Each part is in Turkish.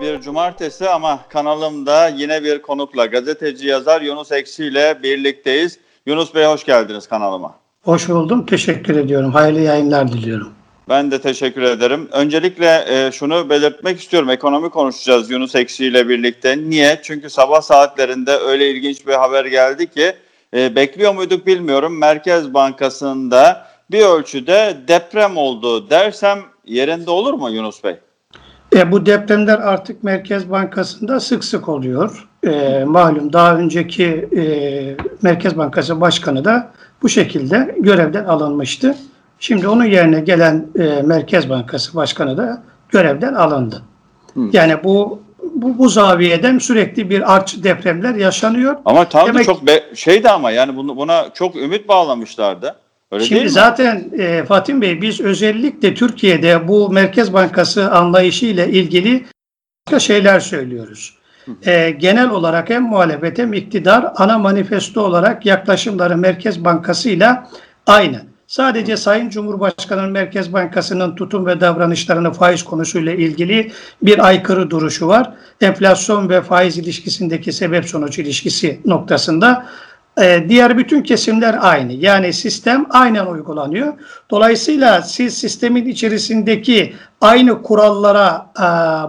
bir cumartesi ama kanalımda yine bir konukla, gazeteci yazar Yunus Ekşi ile birlikteyiz. Yunus Bey, hoş geldiniz kanalıma. Hoş buldum, teşekkür ediyorum. Hayırlı yayınlar diliyorum. Ben de teşekkür ederim. Öncelikle şunu belirtmek istiyorum. Ekonomi konuşacağız Yunus Ekşi ile birlikte. Niye? Çünkü sabah saatlerinde öyle ilginç bir haber geldi ki bekliyor muyduk bilmiyorum. Merkez Bankası'nda bir ölçüde deprem oldu dersem yerinde olur mu Yunus Bey? Bu depremler artık Merkez Bankası'nda sık sık oluyor. Malum daha önceki Merkez Bankası Başkanı da bu şekilde görevden alınmıştı. Şimdi onun yerine gelen Merkez Bankası Başkanı da görevden alındı. Yani bu zaviyeden sürekli bir artçı depremler yaşanıyor. Ama tam demek, çok şeydi ama yani buna çok ümit bağlamışlardı. Öyle şimdi zaten Fatih Bey, biz özellikle Türkiye'de bu Merkez Bankası anlayışı ile ilgili başka şeyler söylüyoruz. Genel olarak hem muhalefet hem iktidar ana manifesto olarak yaklaşımları Merkez Bankası ile aynı. Sadece Sayın Cumhurbaşkanı'nın Merkez Bankası'nın tutum ve davranışlarını faiz konusuyla ilgili bir aykırı duruşu var. Enflasyon ve faiz ilişkisindeki sebep sonuç ilişkisi noktasında. Diğer bütün kesimler aynı. Yani sistem aynen uygulanıyor. Dolayısıyla siz sistemin içerisindeki aynı kurallara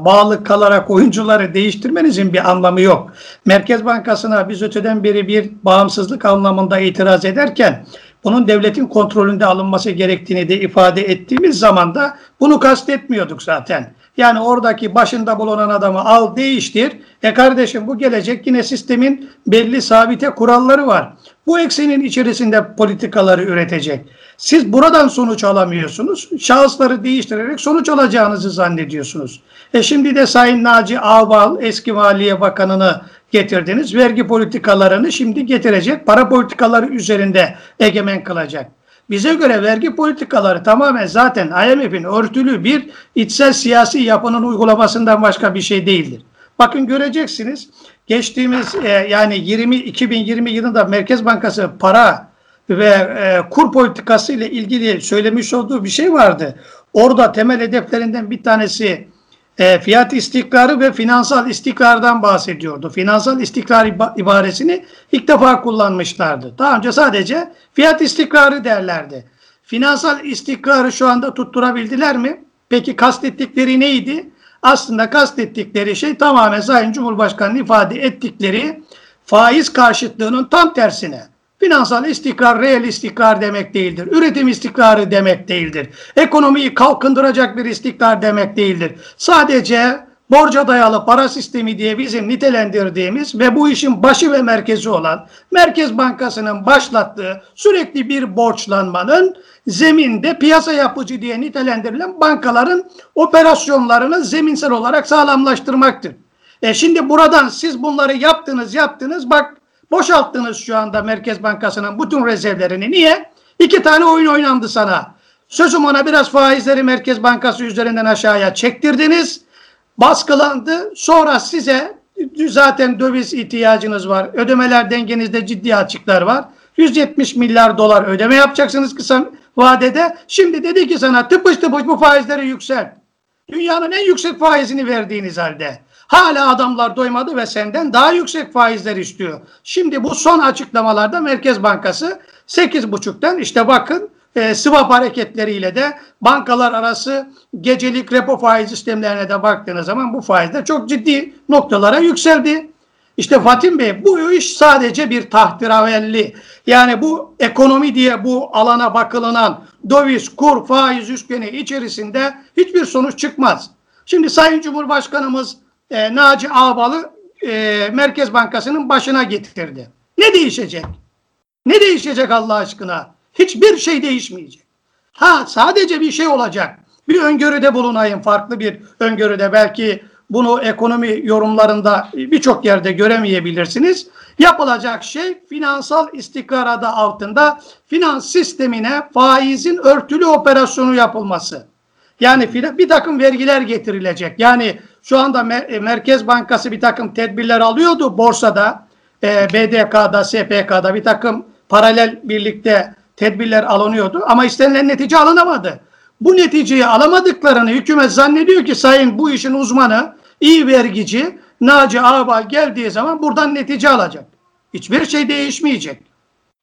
bağlı kalarak oyuncuları değiştirmenizin bir anlamı yok. Merkez Bankası'na biz öteden beri bir bağımsızlık anlamında itiraz ederken bunun devletin kontrolünde alınması gerektiğini de ifade ettiğimiz zaman da bunu kastetmiyorduk zaten. Yani oradaki başında bulunan adamı al değiştir. Kardeşim, bu gelecek yine sistemin belli sabite kuralları var. Bu eksenin içerisinde politikaları üretecek. Siz buradan sonuç alamıyorsunuz. Şahısları değiştirerek sonuç alacağınızı zannediyorsunuz. Şimdi de Sayın Naci Ağbal, eski Maliye Bakanı'nı getirdiniz. Vergi politikalarını şimdi getirecek. Para politikaları üzerinde egemen kılacak. Bize göre vergi politikaları tamamen zaten IMF'in örtülü bir içsel siyasi yapının uygulamasından başka bir şey değildir. Bakın göreceksiniz, geçtiğimiz yani 2020 yılında Merkez Bankası para ve kur politikası ile ilgili söylemiş olduğu bir şey vardı. Orada temel hedeflerinden bir tanesi fiyat istikrarı ve finansal istikrardan bahsediyordu. Finansal istikrar ibaresini ilk defa kullanmışlardı. Daha önce sadece fiyat istikrarı derlerdi. Finansal istikrarı şu anda tutturabildiler mi? Peki kastettikleri neydi? Aslında kastettikleri şey tamamen Sayın Cumhurbaşkanı'nın ifade ettikleri faiz karşıtlığının tam tersine. Finansal istikrar, reel istikrar demek değildir. Üretim istikrarı demek değildir. Ekonomiyi kalkındıracak bir istikrar demek değildir. Sadece borca dayalı para sistemi diye bizim nitelendirdiğimiz ve bu işin başı ve merkezi olan Merkez Bankası'nın başlattığı sürekli bir borçlanmanın zeminde piyasa yapıcı diye nitelendirilen bankaların operasyonlarını zeminsel olarak sağlamlaştırmaktır. Şimdi buradan siz bunları yaptınız bak. Boşalttınız şu anda Merkez Bankası'nın bütün rezervlerini. Niye? 2 tane oyun oynandı sana. Sözüm ona biraz faizleri Merkez Bankası üzerinden aşağıya çektirdiniz. Baskılandı. Sonra size zaten döviz ihtiyacınız var. Ödemeler dengenizde ciddi açıklar var. 170 milyar dolar ödeme yapacaksınız kısa vadede. Şimdi dedi ki sana tıpış bu faizleri yükselt. Dünyanın en yüksek faizini verdiğiniz halde. Hala adamlar doymadı ve senden daha yüksek faizler istiyor. Şimdi bu son açıklamalarda Merkez Bankası 8,5'ten işte bakın swap hareketleriyle de bankalar arası gecelik repo faiz sistemlerine de baktığınız zaman bu faizler çok ciddi noktalara yükseldi. İşte Fatih Bey, bu iş sadece bir tahtiravelli. Yani bu ekonomi diye bu alana bakılan döviz, kur, faiz üçgeni içerisinde hiçbir sonuç çıkmaz. Şimdi Sayın Cumhurbaşkanımız Naci Ağbal'ı Merkez Bankası'nın başına getirdi. Ne değişecek? Ne değişecek Allah aşkına? Hiçbir şey değişmeyecek. Sadece bir şey olacak. Bir öngörüde bulunayım, farklı bir öngörüde. Belki bunu ekonomi yorumlarında birçok yerde göremeyebilirsiniz. Yapılacak şey finansal istikrar adı altında finans sistemine faizin örtülü operasyonu yapılması. Yani bir takım vergiler getirilecek. Yani şu anda Merkez Bankası bir takım tedbirler alıyordu. Borsada, BDK'da, SPK'da bir takım paralel birlikte tedbirler alınıyordu. Ama istenilen netice alınamadı. Bu neticeyi alamadıklarını hükümet zannediyor ki sayın bu işin uzmanı İyi vergici Naci Ağbal geldiği zaman buradan netice alacak. Hiçbir şey değişmeyecek.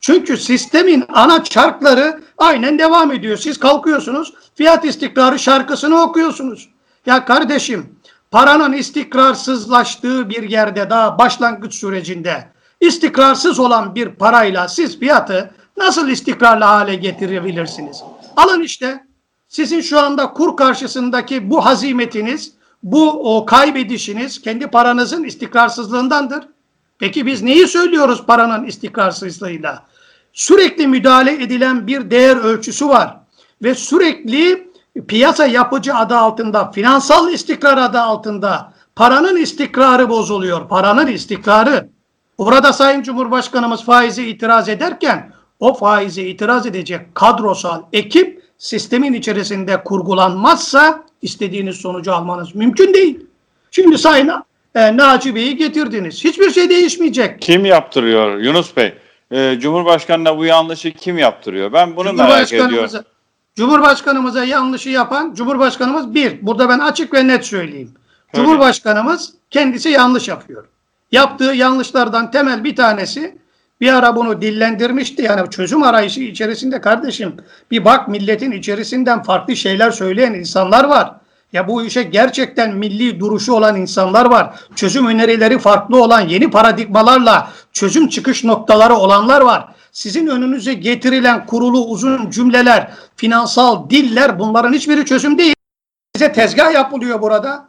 Çünkü sistemin ana çarkları aynen devam ediyor. Siz kalkıyorsunuz, fiyat istikrarı şarkısını okuyorsunuz. Ya kardeşim, paranın istikrarsızlaştığı bir yerde daha başlangıç sürecinde istikrarsız olan bir parayla siz fiyatı nasıl istikrarlı hale getirebilirsiniz? Alın işte sizin şu anda kur karşısındaki bu hazimetiniz, bu kaybedişiniz kendi paranızın istikrarsızlığındandır. Peki biz neyi söylüyoruz paranın istikrarsızlığıyla? Sürekli müdahale edilen bir değer ölçüsü var ve sürekli piyasa yapıcı adı altında, finansal istikrar adı altında paranın istikrarı bozuluyor. Paranın istikrarı. Burada Sayın Cumhurbaşkanımız faize itiraz ederken o faize itiraz edecek kadrosal ekip sistemin içerisinde kurgulanmazsa istediğiniz sonucu almanız mümkün değil. Şimdi Sayın Naci Bey'i getirdiniz. Hiçbir şey değişmeyecek. Kim yaptırıyor Yunus Bey? Cumhurbaşkanı'na bu yanlışı kim yaptırıyor? Ben bunu merak ediyorum. Cumhurbaşkanımıza yanlışı yapan Cumhurbaşkanımız bir. Burada ben açık ve net söyleyeyim. Öyle. Cumhurbaşkanımız kendisi yanlış yapıyor. Yaptığı yanlışlardan temel bir tanesi, bir ara bunu dillendirmişti. Yani çözüm arayışı içerisinde kardeşim bir bak, milletin içerisinden farklı şeyler söyleyen insanlar var. Ya bu işe gerçekten milli duruşu olan insanlar var. Çözüm önerileri farklı olan, yeni paradigmalarla çözüm çıkış noktaları olanlar var. Sizin önünüze getirilen kurulu uzun cümleler, finansal diller, bunların hiçbiri çözüm değil. Size tezgah yapılıyor burada.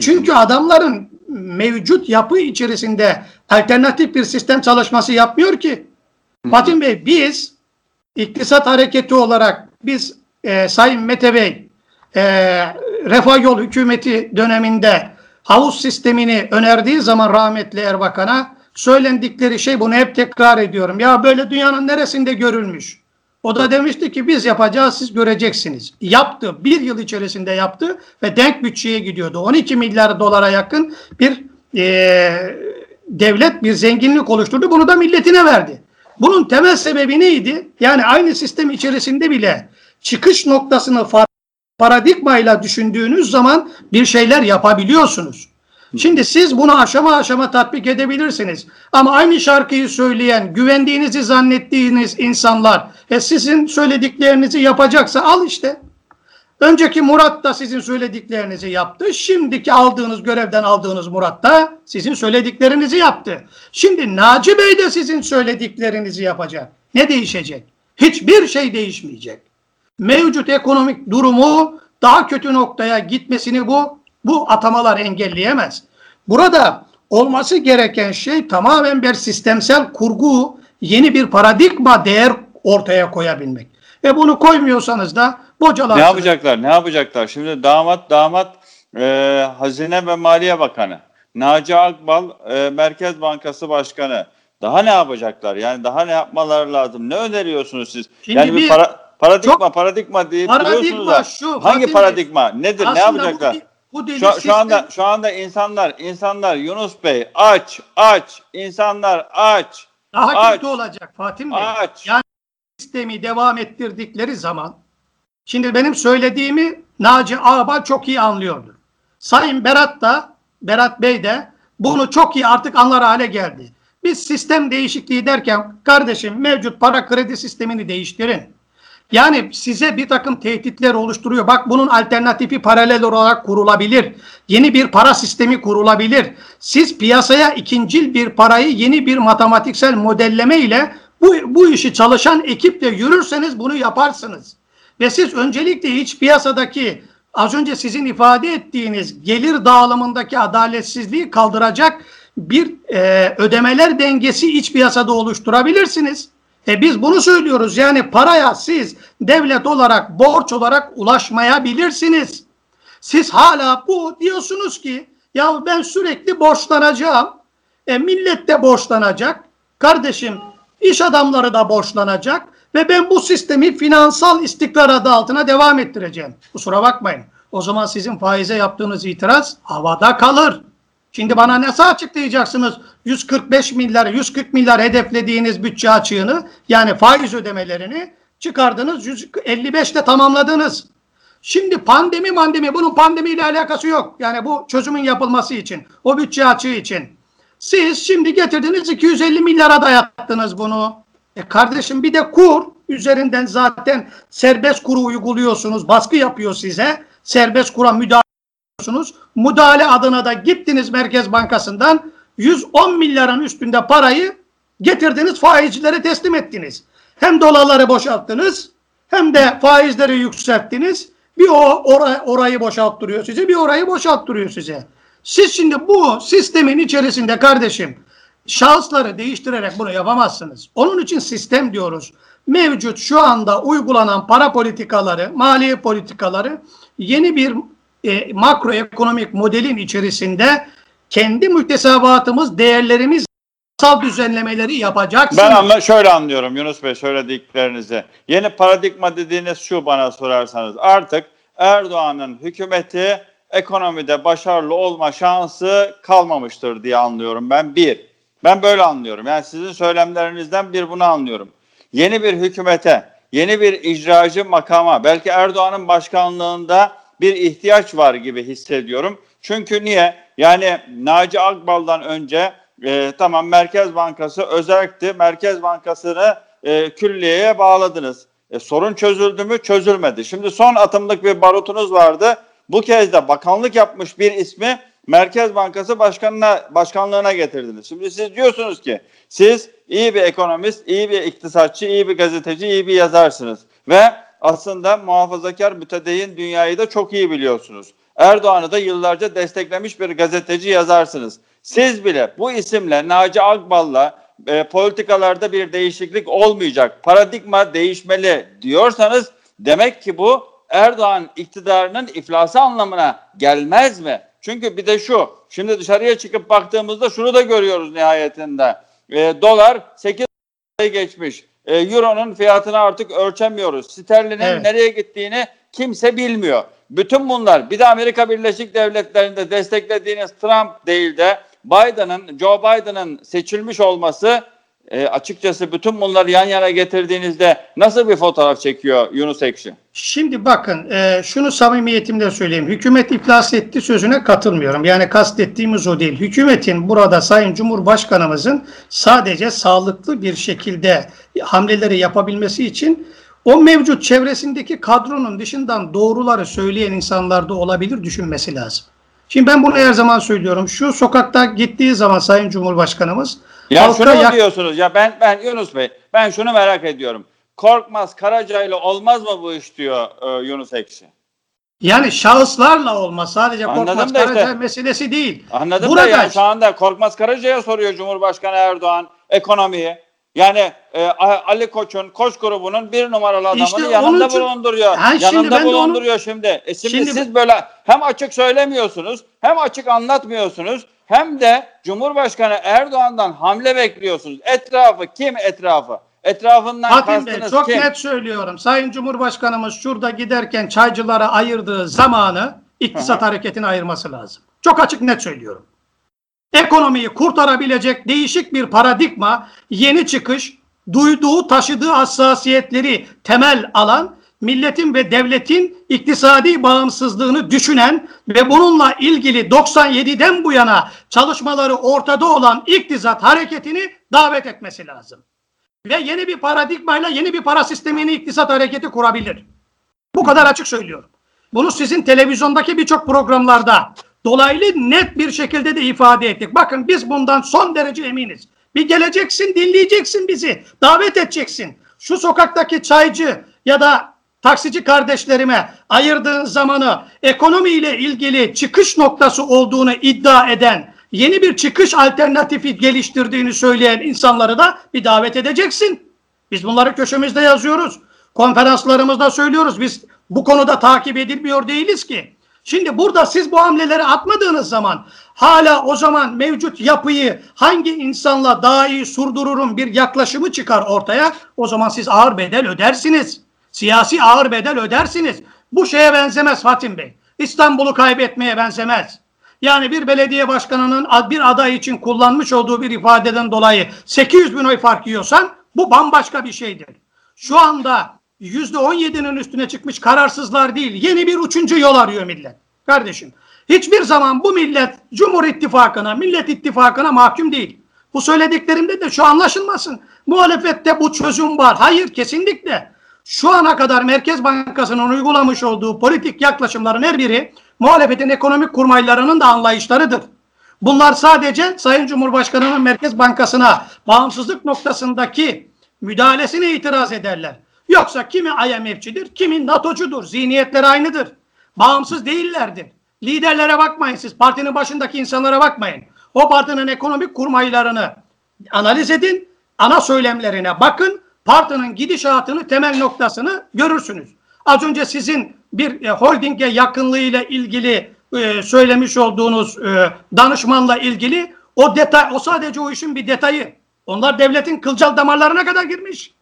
Çünkü adamların mevcut yapı içerisinde alternatif bir sistem çalışması yapmıyor ki. Fatin Bey, biz iktisat hareketi olarak biz Sayın Mete Bey Refah Yol Hükümeti döneminde havuz sistemini önerdiği zaman rahmetli Erbakan'a söylendikleri şey, bunu hep tekrar ediyorum. Ya böyle dünyanın neresinde görülmüş? O da demişti ki biz yapacağız, siz göreceksiniz. Yaptı. Bir yıl içerisinde yaptı ve denk bütçeye gidiyordu. 12 milyar dolara yakın bir devlet, bir zenginlik oluşturdu. Bunu da milletine verdi. Bunun temel sebebi neydi? Yani aynı sistem içerisinde bile çıkış noktasını paradigmayla düşündüğünüz zaman bir şeyler yapabiliyorsunuz. Şimdi siz bunu aşama aşama tatbik edebilirsiniz. Ama aynı şarkıyı söyleyen, güvendiğinizi zannettiğiniz insanlar sizin söylediklerinizi yapacaksa al işte. Önceki Murat da sizin söylediklerinizi yaptı. Şimdiki aldığınız görevden aldığınız Murat da sizin söylediklerinizi yaptı. Şimdi Naci Bey de sizin söylediklerinizi yapacak. Ne değişecek? Hiçbir şey değişmeyecek. Mevcut ekonomik durumu daha kötü noktaya gitmesini bu atamalar engelleyemez. Burada olması gereken şey tamamen bir sistemsel kurgu, yeni bir paradigma değer ortaya koyabilmek. Bunu koymuyorsanız da bocalarsınız. Ne yapacaklar? Şimdi damat Hazine ve Maliye Bakanı, Naci Ağbal Merkez Bankası Başkanı. Daha ne yapacaklar? Yani daha ne yapmaları lazım? Ne öneriyorsunuz siz? Şimdi yani bir paradigma deyip duruyorsunuz da. Hangi paradigma? Nedir? Ne yapacaklar? Şu anda insanlar Yunus Bey aç, insanlar aç. Daha kötü olacak Fatih Bey. Aç. Yani sistemi devam ettirdikleri zaman, şimdi benim söylediğimi Naci Ağbal çok iyi anlıyordu. Sayın Berat Bey de bunu çok iyi artık anlar hale geldi. Biz sistem değişikliği derken kardeşim mevcut para kredi sistemini değiştirin. Yani size bir takım tehditler oluşturuyor. Bak, bunun alternatifi paralel olarak kurulabilir. Yeni bir para sistemi kurulabilir. Siz piyasaya ikincil bir parayı yeni bir matematiksel modelleme ile bu işi çalışan ekiple yürürseniz bunu yaparsınız. Ve siz öncelikle hiç piyasadaki az önce sizin ifade ettiğiniz gelir dağılımındaki adaletsizliği kaldıracak bir ödemeler dengesi iç piyasada oluşturabilirsiniz. Biz bunu söylüyoruz. Yani paraya siz devlet olarak, borç olarak ulaşmayabilirsiniz. Siz hala diyorsunuz ki ya ben sürekli borçlanacağım. Millet de borçlanacak. Kardeşim, iş adamları da borçlanacak ve ben bu sistemi finansal istikrar adı altına devam ettireceğim. Kusura bakmayın. O zaman sizin faize yaptığınız itiraz havada kalır. Şimdi bana nasıl açıklayacaksınız 140 milyar hedeflediğiniz bütçe açığını, yani faiz ödemelerini çıkardınız, 155'te tamamladınız. Şimdi bunun pandemiyle alakası yok. Yani bu çözümün yapılması için, o bütçe açığı için. Siz şimdi getirdiniz 250 milyara dayattınız bunu. Kardeşim bir de kur üzerinden zaten serbest kuru uyguluyorsunuz. Baskı yapıyor size. Serbest kura müdahale ediyorsunuz. Müdahale adına da gittiniz Merkez Bankası'ndan 110 milyarın üstünde parayı getirdiniz, faizcilere teslim ettiniz. Hem dolarları boşalttınız hem de faizleri yükselttiniz. Bir orayı boşalttırıyor size, bir orayı boşalttırıyor size. Siz şimdi bu sistemin içerisinde kardeşim şahısları değiştirerek bunu yapamazsınız. Onun için sistem diyoruz. Mevcut şu anda uygulanan para politikaları, maliye politikaları yeni bir makroekonomik modelin içerisinde kendi müktesebatımız, değerlerimiz, sal düzenlemeleri yapacaksınız. Ben şöyle anlıyorum Yunus Bey söylediklerinizi. Yeni paradigma dediğiniz şu bana sorarsanız. Artık Erdoğan'ın hükümeti ekonomide başarılı olma şansı kalmamıştır diye anlıyorum ben. Ben böyle anlıyorum. Yani sizin söylemlerinizden bunu anlıyorum. Yeni bir hükümete, yeni bir icracı makama, belki Erdoğan'ın başkanlığında bir ihtiyaç var gibi hissediyorum. Çünkü niye? Yani Naci Ağbal'dan önce tamam Merkez Bankası özerkti. Merkez Bankası'nı külliyeye bağladınız. Sorun çözüldü mü? Çözülmedi. Şimdi son atımlık bir barutunuz vardı. Bu kez de bakanlık yapmış bir ismi Merkez Bankası başkanlığına getirdiniz. Şimdi siz diyorsunuz ki siz iyi bir ekonomist, iyi bir iktisatçı, iyi bir gazeteci, iyi bir yazarsınız. Ve aslında muhafazakar mütedeyyin dünyayı da çok iyi biliyorsunuz. Erdoğan'ı da yıllarca desteklemiş bir gazeteci yazarsınız. Siz bile bu isimle Naci Ağbal'la politikalarda bir değişiklik olmayacak, paradigma değişmeli diyorsanız demek ki bu Erdoğan iktidarının iflası anlamına gelmez mi? Çünkü bir de şu, şimdi dışarıya çıkıp baktığımızda şunu da görüyoruz nihayetinde. Dolar 8 liraya geçmiş. Euro'nun fiyatını artık ölçemiyoruz. Sterlinin nereye gittiğini kimse bilmiyor. Bütün bunlar bir de Amerika Birleşik Devletleri'nde desteklediğiniz Trump değil de Joe Biden'ın seçilmiş olması açıkçası bütün bunları yan yana getirdiğinizde nasıl bir fotoğraf çekiyor Yunus Ekşi? Şimdi bakın şunu samimiyetimle söyleyeyim. Hükümet iflas etti sözüne katılmıyorum. Yani kastettiğimiz o değil. Hükümetin burada Sayın Cumhurbaşkanımızın sadece sağlıklı bir şekilde hamleleri yapabilmesi için o mevcut çevresindeki kadronun dışından doğruları söyleyen insanlar da olabilir düşünmesi lazım. Şimdi ben bunu her zaman söylüyorum. Şu sokakta gittiği zaman Sayın Cumhurbaşkanımız... Ya şunu diyorsunuz ya ben Yunus Bey şunu merak ediyorum. Korkmaz Karaca ile olmaz mı bu iş diyor Yunus Ekşi. Yani şahıslarla olmaz. Sadece Korkmaz Karaca meselesi değil. Anladım da yani şu anda Korkmaz Karaca'ya soruyor Cumhurbaşkanı Erdoğan ekonomiyi. Yani Ali Koç'un, Koç grubunun bir numaralı adamını işte yanında bulunduruyor. Şimdi. Şimdi siz böyle hem açık söylemiyorsunuz, hem açık anlatmıyorsunuz, hem de Cumhurbaşkanı Erdoğan'dan hamle bekliyorsunuz. Etrafı kim etrafı? Etrafından kastınız kim? Çok net söylüyorum. Sayın Cumhurbaşkanımız şurada giderken çaycılara ayırdığı zamanı iktisat hareketine ayırması lazım. Çok açık net söylüyorum. Ekonomiyi kurtarabilecek değişik bir paradigma, yeni çıkış, taşıdığı hassasiyetleri temel alan, milletin ve devletin iktisadi bağımsızlığını düşünen ve bununla ilgili 97'den bu yana çalışmaları ortada olan iktisat hareketini davet etmesi lazım. Ve yeni bir paradigmayla yeni bir para sistemini iktisat hareketi kurabilir. Bu kadar açık söylüyorum. Bunu sizin televizyondaki birçok programlarda dolaylı net bir şekilde de ifade ettik. Bakın biz bundan son derece eminiz. Bir geleceksin, dinleyeceksin bizi, davet edeceksin. Şu sokaktaki çaycı ya da taksici kardeşlerime ayırdığın zamanı ekonomiyle ilgili çıkış noktası olduğunu iddia eden, yeni bir çıkış alternatifi geliştirdiğini söyleyen insanları da bir davet edeceksin. Biz bunları köşemizde yazıyoruz. Konferanslarımızda söylüyoruz. Biz bu konuda takip edilmiyor değiliz ki. Şimdi burada siz bu hamleleri atmadığınız zaman hala o zaman mevcut yapıyı hangi insanla daha iyi sürdürürüm bir yaklaşımı çıkar ortaya. O zaman siz ağır bedel ödersiniz. Siyasi ağır bedel ödersiniz. Bu şeye benzemez Fatih Bey. İstanbul'u kaybetmeye benzemez. Yani bir belediye başkanının bir aday için kullanmış olduğu bir ifadeden dolayı 800 bin oy fark yiyorsan bu bambaşka bir şeydir. Şu anda %17'nin üstüne çıkmış kararsızlar değil, yeni bir üçüncü yol arıyor millet. Kardeşim, hiçbir zaman bu millet Cumhur İttifakı'na, Millet İttifakı'na mahkum değil. Bu söylediklerimde de şu anlaşılmasın. Muhalefette bu çözüm var. Hayır, kesinlikle. Şu ana kadar Merkez Bankası'nın uygulamış olduğu politik yaklaşımların her biri muhalefetin ekonomik kurmaylarının da anlayışlarıdır. Bunlar sadece Sayın Cumhurbaşkanı'nın Merkez Bankası'na bağımsızlık noktasındaki müdahalesine itiraz ederler. Yoksa kimi IMF'cidir, kimi NATO'cudur. Zihniyetleri aynıdır. Bağımsız değillerdir. Liderlere bakmayın siz. Partinin başındaki insanlara bakmayın. O partinin ekonomik kurmaylarını analiz edin. Ana söylemlerine bakın. Partinin gidişatını, temel noktasını görürsünüz. Az önce sizin bir holdinge yakınlığıyla ilgili söylemiş olduğunuz danışmanla ilgili o detay, o sadece o işin bir detayı. Onlar devletin kılcal damarlarına kadar girmiş.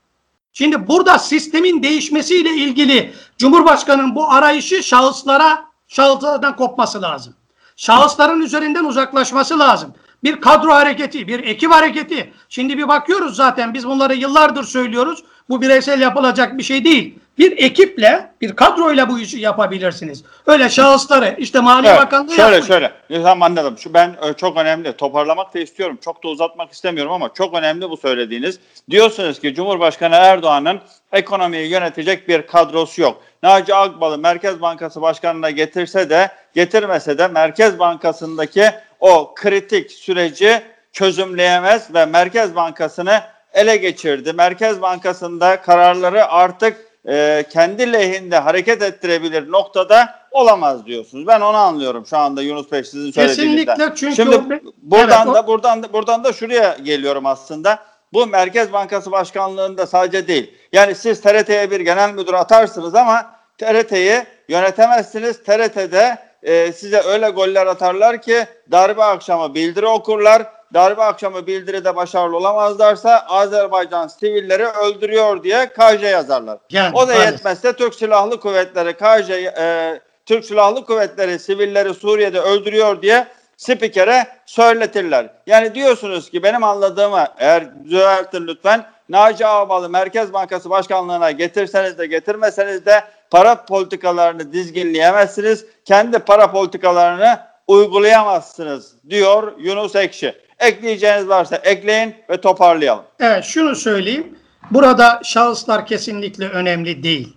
Şimdi burada sistemin değişmesiyle ilgili Cumhurbaşkanı'nın bu arayışı şahıslardan kopması lazım. Şahısların üzerinden uzaklaşması lazım. Bir kadro hareketi, bir ekip hareketi. Şimdi bir bakıyoruz zaten, biz bunları yıllardır söylüyoruz. Bu bireysel yapılacak bir şey değil. Bir ekiple, bir kadroyla bu işi yapabilirsiniz. Öyle şahısları, işte Maliye Bakanlığı yapmış. Şöyle, tamam anladım. Ben çok önemli, toparlamak da istiyorum. Çok da uzatmak istemiyorum ama çok önemli bu söylediğiniz. Diyorsunuz ki Cumhurbaşkanı Erdoğan'ın ekonomiyi yönetecek bir kadrosu yok. Naci Ağbal'ı Merkez Bankası Başkanı'na getirse de, getirmese de Merkez Bankası'ndaki o kritik süreci çözümleyemez ve Merkez Bankası'nı ele geçirdi. Merkez Bankası'nda kararları artık kendi lehinde hareket ettirebilir noktada olamaz diyorsunuz. Ben onu anlıyorum şu anda Yunus Bey sizin söylediğinizden. Kesinlikle, çünkü şimdi buradan da şuraya geliyorum aslında. Bu Merkez Bankası Başkanlığı'nda sadece değil. Yani siz TRT'ye bir genel müdür atarsınız ama TRT'yi yönetemezsiniz. TRT'de size öyle goller atarlar ki darbe akşamı bildiri okurlar. Darbe akşamı bildiride başarılı olamazlarsa Azerbaycan sivilleri öldürüyor diye KJ yazarlar. Yani, o da yetmezse Türk Silahlı Kuvvetleri sivilleri Suriye'de öldürüyor diye spikere söyletirler. Yani diyorsunuz ki benim anladığımı, eğer düzeltin lütfen, Naci Ağbal'ı Merkez Bankası Başkanlığı'na getirseniz de getirmeseniz de para politikalarını dizginleyemezsiniz. Kendi para politikalarını uygulayamazsınız diyor Yunus Ekşi. Ekleyeceğiniz varsa ekleyin ve toparlayalım. Evet, şunu söyleyeyim. Burada şahıslar kesinlikle önemli değil.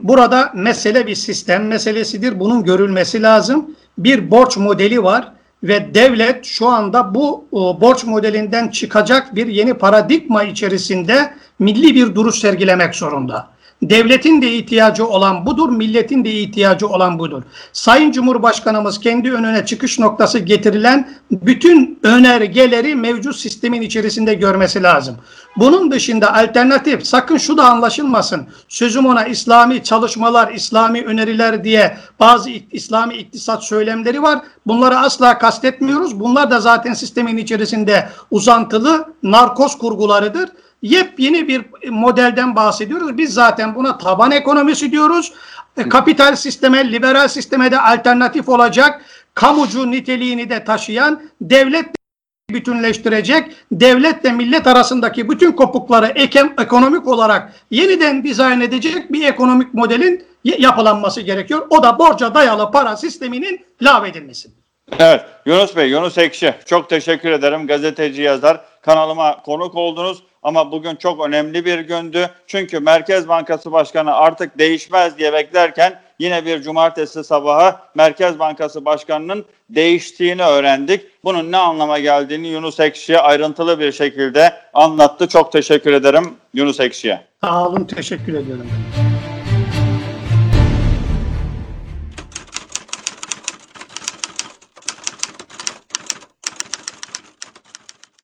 Burada mesele bir sistem meselesidir. Bunun görülmesi lazım. Bir borç modeli var ve devlet şu anda bu borç modelinden çıkacak bir yeni paradigma içerisinde milli bir duruş sergilemek zorunda. Devletin de ihtiyacı olan budur, milletin de ihtiyacı olan budur. Sayın Cumhurbaşkanımız kendi önüne çıkış noktası getirilen bütün önergeleri mevcut sistemin içerisinde görmesi lazım. Bunun dışında alternatif, sakın şu da anlaşılmasın, sözüm ona İslami çalışmalar, İslami öneriler diye bazı İslami iktisat söylemleri var. Bunları asla kastetmiyoruz. Bunlar da zaten sistemin içerisinde uzantılı narkoz kurgularıdır. Yepyeni bir modelden bahsediyoruz. Biz zaten buna taban ekonomisi diyoruz. Kapital sisteme, liberal sisteme de alternatif olacak, kamucu niteliğini de taşıyan, devletle bütünleştirecek, devletle millet arasındaki bütün kopukları ekonomik olarak yeniden dizayn edecek bir ekonomik modelin yapılanması gerekiyor. O da borca dayalı para sisteminin lağvedilmesi. Evet, Yunus Bey, Yunus Ekşi, çok teşekkür ederim. Gazeteci, yazar, kanalıma konuk oldunuz. Ama bugün çok önemli bir gündü. Çünkü Merkez Bankası Başkanı artık değişmez diye beklerken yine bir cumartesi sabahı Merkez Bankası Başkanı'nın değiştiğini öğrendik. Bunun ne anlama geldiğini Yunus Ekşi'ye ayrıntılı bir şekilde anlattı. Çok teşekkür ederim Yunus Ekşi'ye. Sağ olun, teşekkür ediyorum.